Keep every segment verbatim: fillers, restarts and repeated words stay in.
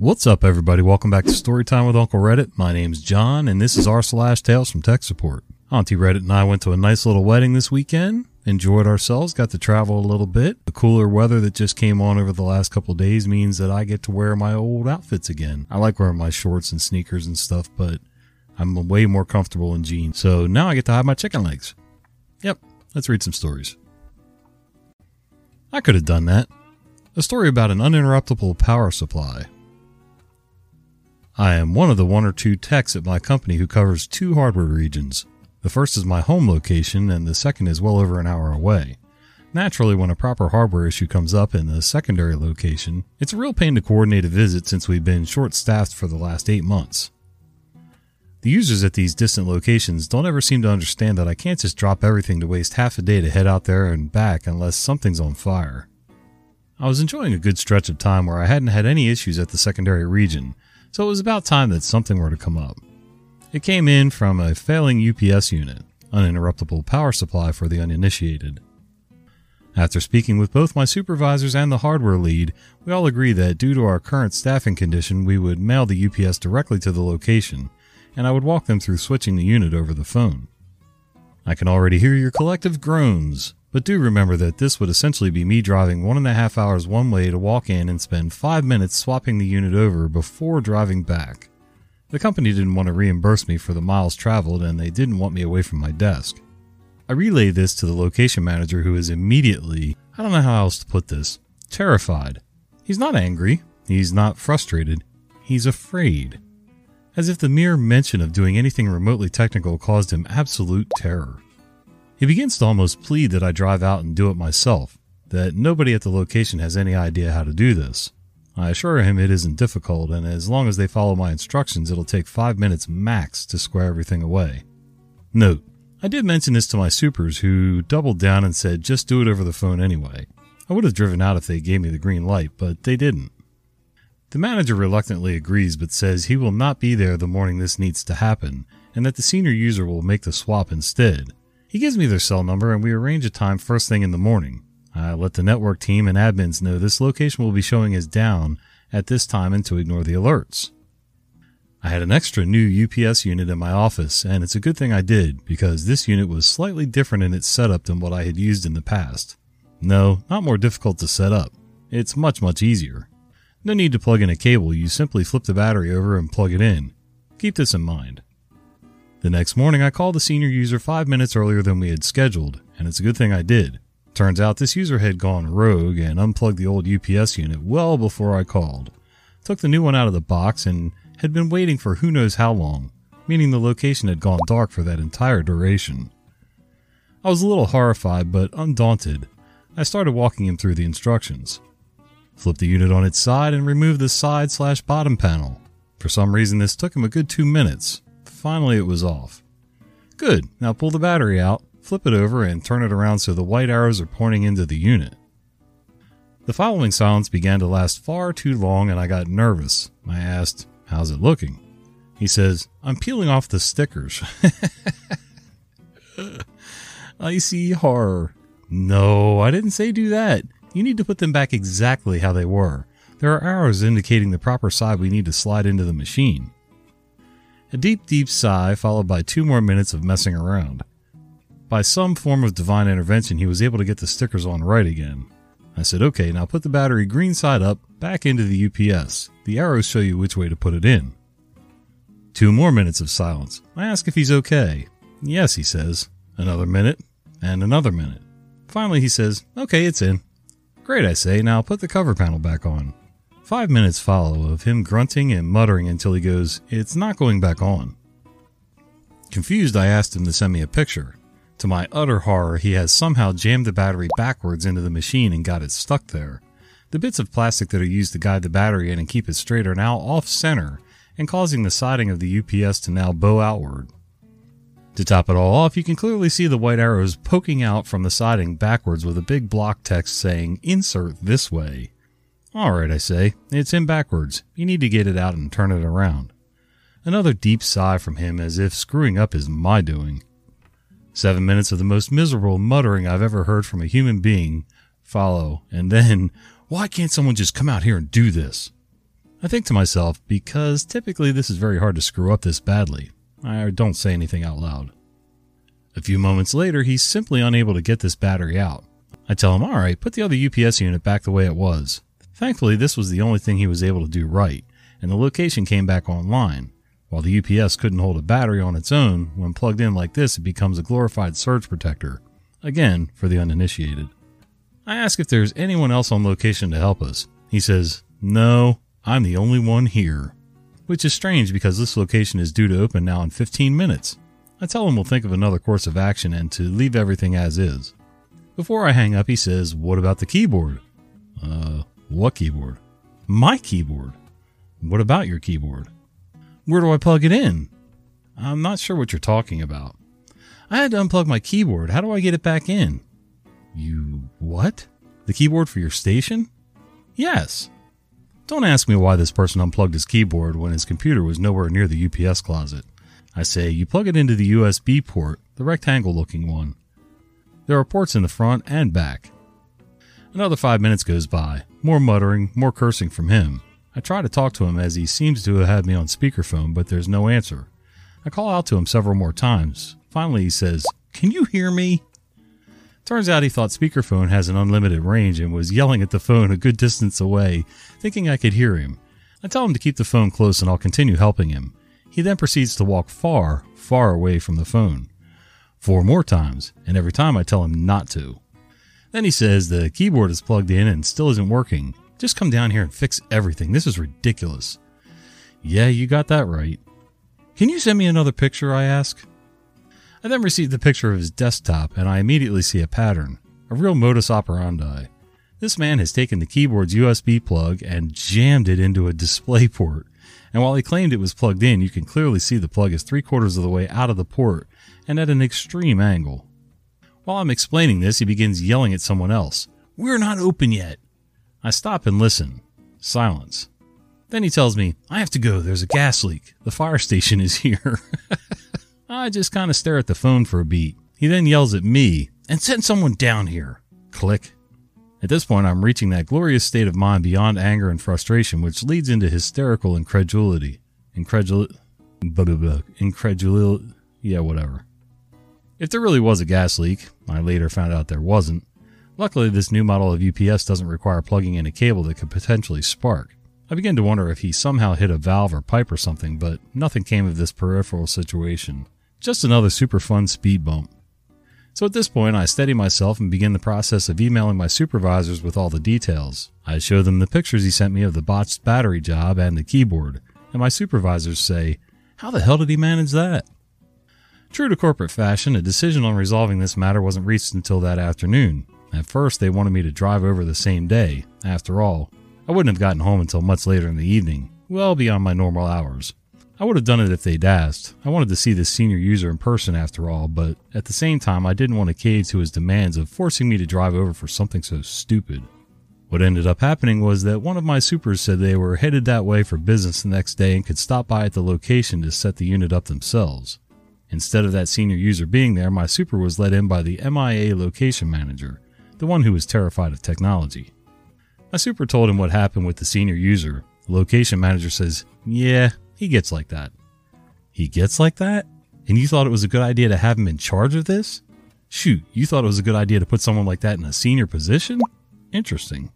What's up, everybody? Welcome back to Storytime with Uncle Reddit. My name's John, and this is r slash Tales from Tech Support. Auntie Reddit and I went to a nice little wedding this weekend. Enjoyed ourselves, got to travel a little bit. The cooler weather that just came on over the last couple of days means that I get to wear my old outfits again. I like wearing my shorts and sneakers and stuff, but I'm way more comfortable in jeans. So now I get to hide my chicken legs. Yep, let's read some stories. I could have done that. A story about an uninterruptible power supply. I am one of the one or two techs at my company who covers two hardware regions. The first is my home location, and the second is well over an hour away. Naturally, when a proper hardware issue comes up in the secondary location, it's a real pain to coordinate a visit since we've been short-staffed for the last eight months. The users at these distant locations don't ever seem to understand that I can't just drop everything to waste half a day to head out there and back unless something's on fire. I was enjoying a good stretch of time where I hadn't had any issues at the secondary region, so it was about time that something were to come up. It came in from a failing U P S unit, uninterruptible power supply for the uninitiated. After speaking with both my supervisors and the hardware lead, we all agreed that due to our current staffing condition, we would mail the U P S directly to the location, and I would walk them through switching the unit over the phone. I can already hear your collective groans, but do remember that this would essentially be me driving one and a half hours one way to walk in and spend five minutes swapping the unit over before driving back. The company didn't want to reimburse me for the miles traveled, and they didn't want me away from my desk. I relayed this to the location manager, who is immediately, I don't know how else to put this, terrified. He's not angry. He's not frustrated. He's afraid. As if the mere mention of doing anything remotely technical caused him absolute terror. He begins to almost plead that I drive out and do it myself, that nobody at the location has any idea how to do this. I assure him it isn't difficult, and as long as they follow my instructions, it'll take five minutes max to square everything away. Note, I did mention this to my supers, who doubled down and said just do it over the phone anyway. I would have driven out if they gave me the green light, but they didn't. The manager reluctantly agrees, but says he will not be there the morning this needs to happen, and that the senior user will make the swap instead. He gives me their cell number, and we arrange a time first thing in the morning. I let the network team and admins know this location will be showing as down at this time and to ignore the alerts. I had an extra new U P S unit in my office, and it's a good thing I did, because this unit was slightly different in its setup than what I had used in the past. No, not more difficult to set up. It's much, much easier. No need to plug in a cable. You simply flip the battery over and plug it in. Keep this in mind. The next morning, I called the senior user five minutes earlier than we had scheduled, and it's a good thing I did. Turns out this user had gone rogue and unplugged the old U P S unit well before I called, took the new one out of the box, and had been waiting for who knows how long, meaning the location had gone dark for that entire duration. I was a little horrified, but undaunted. I started walking him through the instructions. Flip the unit on its side and remove the side slash bottom panel. For some reason, this took him a good two minutes. Finally, it was off. Good, now pull the battery out, flip it over, and turn it around so the white arrows are pointing into the unit. The following silence began to last far too long, and I got nervous. I asked, "How's it looking?" He says, "I'm peeling off the stickers." I see horror. No, I didn't say do that. You need to put them back exactly how they were. There are arrows indicating the proper side we need to slide into the machine. A deep, deep sigh, followed by two more minutes of messing around. By some form of divine intervention, he was able to get the stickers on right again. I said, "Okay, now put the battery green side up, back into the U P S. The arrows show you which way to put it in." Two more minutes of silence. I ask if he's okay. "Yes," he says. Another minute, and another minute. Finally, he says, "Okay, it's in." "Great," I say. "Now put the cover panel back on." Five minutes follow of him grunting and muttering until he goes, "It's not going back on." Confused, I asked him to send me a picture. To my utter horror, he has somehow jammed the battery backwards into the machine and got it stuck there. The bits of plastic that are used to guide the battery in and keep it straight are now off-center and causing the siding of the U P S to now bow outward. To top it all off, you can clearly see the white arrows poking out from the siding backwards with a big block text saying, "Insert this way." "Alright," I say. "It's in backwards. You need to get it out and turn it around." Another deep sigh from him, as if screwing up is my doing. Seven minutes of the most miserable muttering I've ever heard from a human being follow, and then, "Why can't someone just come out here and do this?" I think to myself, because typically this is very hard to screw up this badly. I don't say anything out loud. A few moments later, he's simply unable to get this battery out. I tell him, alright, put the other U P S unit back the way it was. Thankfully, this was the only thing he was able to do right, and the location came back online. While the U P S couldn't hold a battery on its own, when plugged in like this, it becomes a glorified surge protector. Again, for the uninitiated. I ask if there's anyone else on location to help us. He says, no, I'm the only one here. Which is strange because this location is due to open now in fifteen minutes. I tell him we'll think of another course of action and to leave everything as is. Before I hang up, he says, what about the keyboard? Uh, what keyboard? My keyboard. What about your keyboard? Where do I plug it in? I'm not sure what you're talking about. I had to unplug my keyboard. How do I get it back in? You what? The keyboard for your station? Yes. Don't ask me why this person unplugged his keyboard when his computer was nowhere near the U P S closet. I say, you plug it into the U S B port, the rectangle looking one. There are ports in the front and back. Another five minutes goes by. More muttering, more cursing from him. I try to talk to him as he seems to have had me on speakerphone, but there's no answer. I call out to him several more times. Finally, he says, can you hear me? Turns out he thought speakerphone has an unlimited range and was yelling at the phone a good distance away, thinking I could hear him. I tell him to keep the phone close and I'll continue helping him. He then proceeds to walk far, far away from the phone. Four more times, and every time I tell him not to. Then he says the keyboard is plugged in and still isn't working. Just come down here and fix everything. This is ridiculous. Yeah, you got that right. Can you send me another picture, I ask? I then receive the picture of his desktop, and I immediately see a pattern, a real modus operandi. This man has taken the keyboard's U S B plug and jammed it into a display port. And while he claimed it was plugged in, you can clearly see the plug is three quarters of the way out of the port, and at an extreme angle. While I'm explaining this, he begins yelling at someone else. We're not open yet. I stop and listen. Silence. Then he tells me, I have to go. There's a gas leak. The fire station is here. I just kind of stare at the phone for a beat. He then yells at me, and send someone down here. Click. At this point, I'm reaching that glorious state of mind beyond anger and frustration, which leads into hysterical incredulity. Incredul... Blah, blah, blah. Incredulity. Yeah, whatever. If there really was a gas leak, I later found out there wasn't. Luckily, this new model of U P S doesn't require plugging in a cable that could potentially spark. I begin to wonder if he somehow hit a valve or pipe or something, but nothing came of this peripheral situation. Just another super fun speed bump. So at this point, I steady myself and begin the process of emailing my supervisors with all the details. I show them the pictures he sent me of the botched battery job and the keyboard, and my supervisors say, how the hell did he manage that? True to corporate fashion, a decision on resolving this matter wasn't reached until that afternoon. At first, they wanted me to drive over the same day. After all, I wouldn't have gotten home until much later in the evening, well beyond my normal hours. I would have done it if they'd asked. I wanted to see this senior user in person after all, but at the same time, I didn't want to cave to his demands of forcing me to drive over for something so stupid. What ended up happening was that one of my supers said they were headed that way for business the next day and could stop by at the location to set the unit up themselves. Instead of that senior user being there, my super was let in by the M I A location manager, the one who was terrified of technology. My super told him what happened with the senior user. The location manager says, yeah, he gets like that. He gets like that? And you thought it was a good idea to have him in charge of this? Shoot, you thought it was a good idea to put someone like that in a senior position? Interesting.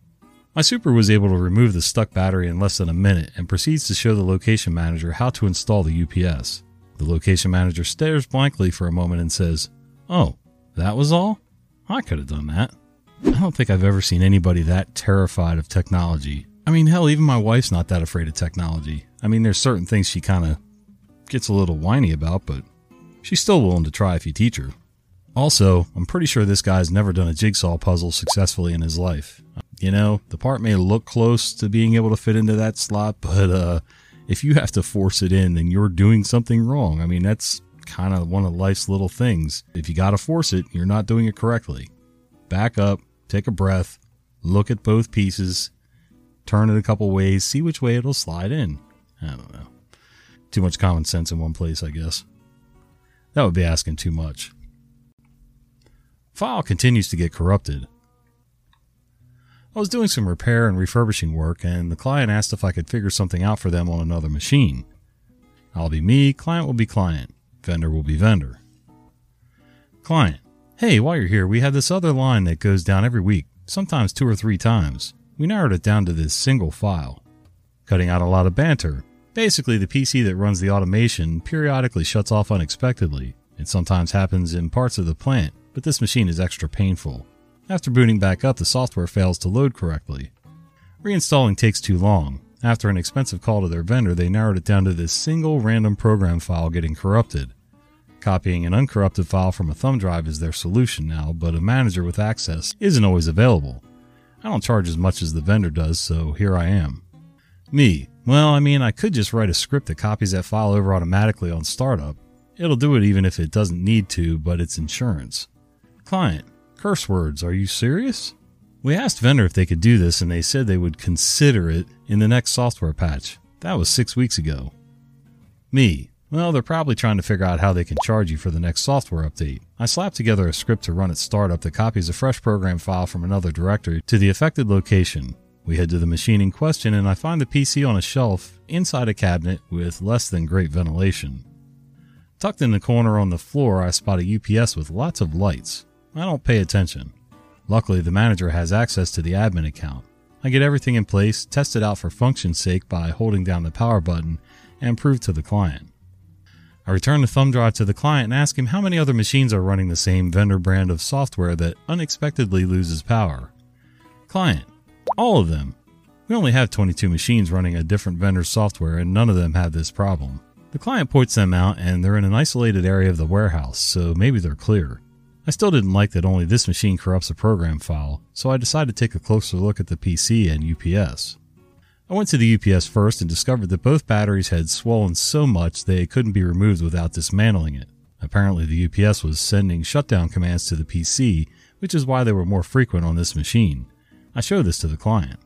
My super was able to remove the stuck battery in less than a minute and proceeds to show the location manager how to install the U P S. The location manager stares blankly for a moment and says, oh, that was all? I could have done that. I don't think I've ever seen anybody that terrified of technology. I mean, hell, even my wife's not that afraid of technology. I mean, there's certain things she kind of gets a little whiny about, but she's still willing to try if you teach her. Also, I'm pretty sure this guy's never done a jigsaw puzzle successfully in his life. You know, the part may look close to being able to fit into that slot, but, uh... if you have to force it in, then you're doing something wrong. I mean, that's kind of one of life's little things. If you got to force it, you're not doing it correctly. Back up, take a breath, look at both pieces, turn it a couple ways, see which way it'll slide in. I don't know. Too much common sense in one place, I guess. That would be asking too much. File continues to get corrupted. I was doing some repair and refurbishing work, and the client asked if I could figure something out for them on another machine. I'll be me, client will be client, vendor will be vendor. Client: Hey, while you're here, we have this other line that goes down every week, sometimes two or three times. We narrowed it down to this single file. Cutting out a lot of banter. Basically, the P C that runs the automation periodically shuts off unexpectedly. It sometimes happens in parts of the plant, but this machine is extra painful. After booting back up, the software fails to load correctly. Reinstalling takes too long. After an expensive call to their vendor, they narrowed it down to this single random program file getting corrupted. Copying an uncorrupted file from a thumb drive is their solution now, but a manager with access isn't always available. I don't charge as much as the vendor does, so here I am. Me: Well, I mean, I could just write a script that copies that file over automatically on startup. It'll do it even if it doesn't need to, but it's insurance. Client: Curse words, are you serious? We asked vendor if they could do this, and they said they would consider it in the next software patch. That was six weeks ago. Me: Well, they're probably trying to figure out how they can charge you for the next software update. I slapped together a script to run at startup that copies a fresh program file from another directory to the affected location. We head to the machine in question, and I find the P C on a shelf inside a cabinet with less than great ventilation. Tucked in the corner on the floor, I spot a U P S with lots of lights. I don't pay attention. Luckily, the manager has access to the admin account. I get everything in place, test it out for function's sake by holding down the power button, and prove to the client. I return the thumb drive to the client and ask him how many other machines are running the same vendor brand of software that unexpectedly loses power. Client: All of them. We only have twenty-two machines running a different vendor's software, and none of them have this problem. The client points them out, and they're in an isolated area of the warehouse, so maybe they're clear. I still didn't like that only this machine corrupts a program file, so I decided to take a closer look at the P C and U P S. I went to the U P S first and discovered that both batteries had swollen so much they couldn't be removed without dismantling it. Apparently the U P S was sending shutdown commands to the P C, which is why they were more frequent on this machine. I show this to the client.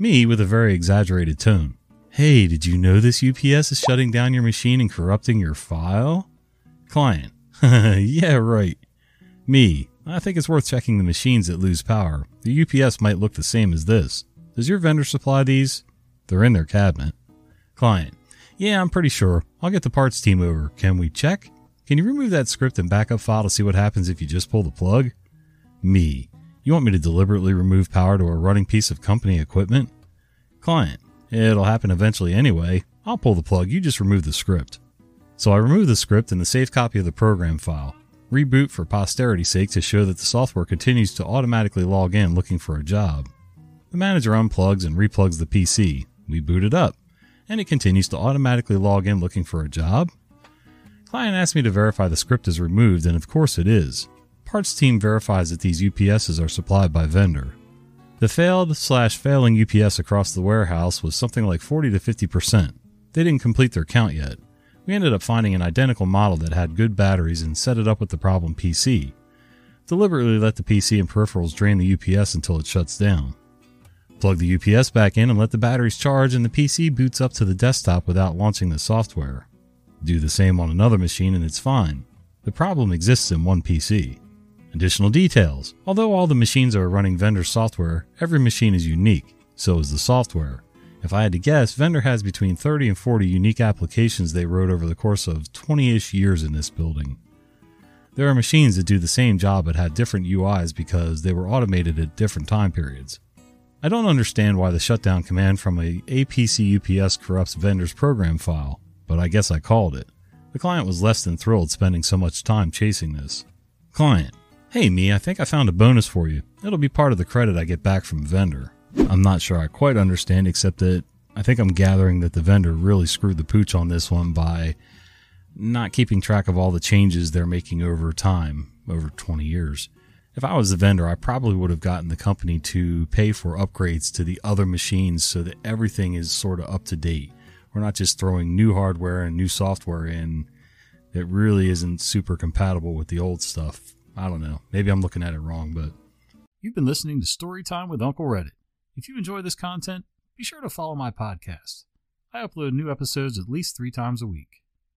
Me, with a very exaggerated tone: Hey, did you know this U P S is shutting down your machine and corrupting your file? Client: Yeah, right. Me: I think it's worth checking the machines that lose power. The U P S might look the same as this. Does your vendor supply these? They're in their cabinet. Client: Yeah, I'm pretty sure. I'll get the parts team over. Can we check? Can you remove that script and backup file to see what happens if you just pull the plug? Me: You want me to deliberately remove power to a running piece of company equipment? Client: It'll happen eventually anyway. I'll pull the plug. You just remove the script. So I remove the script and the safe copy of the program file. Reboot for posterity's sake to show that the software continues to automatically log in looking for a job. The manager unplugs and replugs the P C. We boot it up, and it continues to automatically log in looking for a job. Client asks me to verify the script is removed, and of course it is. Parts team verifies that these U P Ss are supplied by vendor. The failed slash failing U P S across the warehouse was something like forty to fifty percent. They didn't complete their count yet. We ended up finding an identical model that had good batteries and set it up with the problem P C. Deliberately let the P C and peripherals drain the U P S until it shuts down. Plug the U P S back in and let the batteries charge, and the P C boots up to the desktop without launching the software. Do the same on another machine and it's fine. The problem exists in one P C. Additional details. Although all the machines are running vendor software, every machine is unique. So is the software. If I had to guess, vendor has between thirty and forty unique applications they wrote over the course of twenty-ish years in this building. There are machines that do the same job but had different U Is because they were automated at different time periods. I don't understand why the shutdown command from a A P C U P S corrupts vendor's program file, but I guess I called it. The client was less than thrilled spending so much time chasing this. Client: Hey me, I think I found a bonus for you. It'll be part of the credit I get back from vendor. I'm not sure I quite understand, except that I think I'm gathering that the vendor really screwed the pooch on this one by not keeping track of all the changes they're making over time, over twenty years. If I was the vendor, I probably would have gotten the company to pay for upgrades to the other machines so that everything is sort of up to date. We're not just throwing new hardware and new software in that really isn't super compatible with the old stuff. I don't know. Maybe I'm looking at it wrong, but... You've been listening to Storytime with Uncle Reddit. If you enjoy this content, be sure to follow my podcast. I upload new episodes at least three times a week.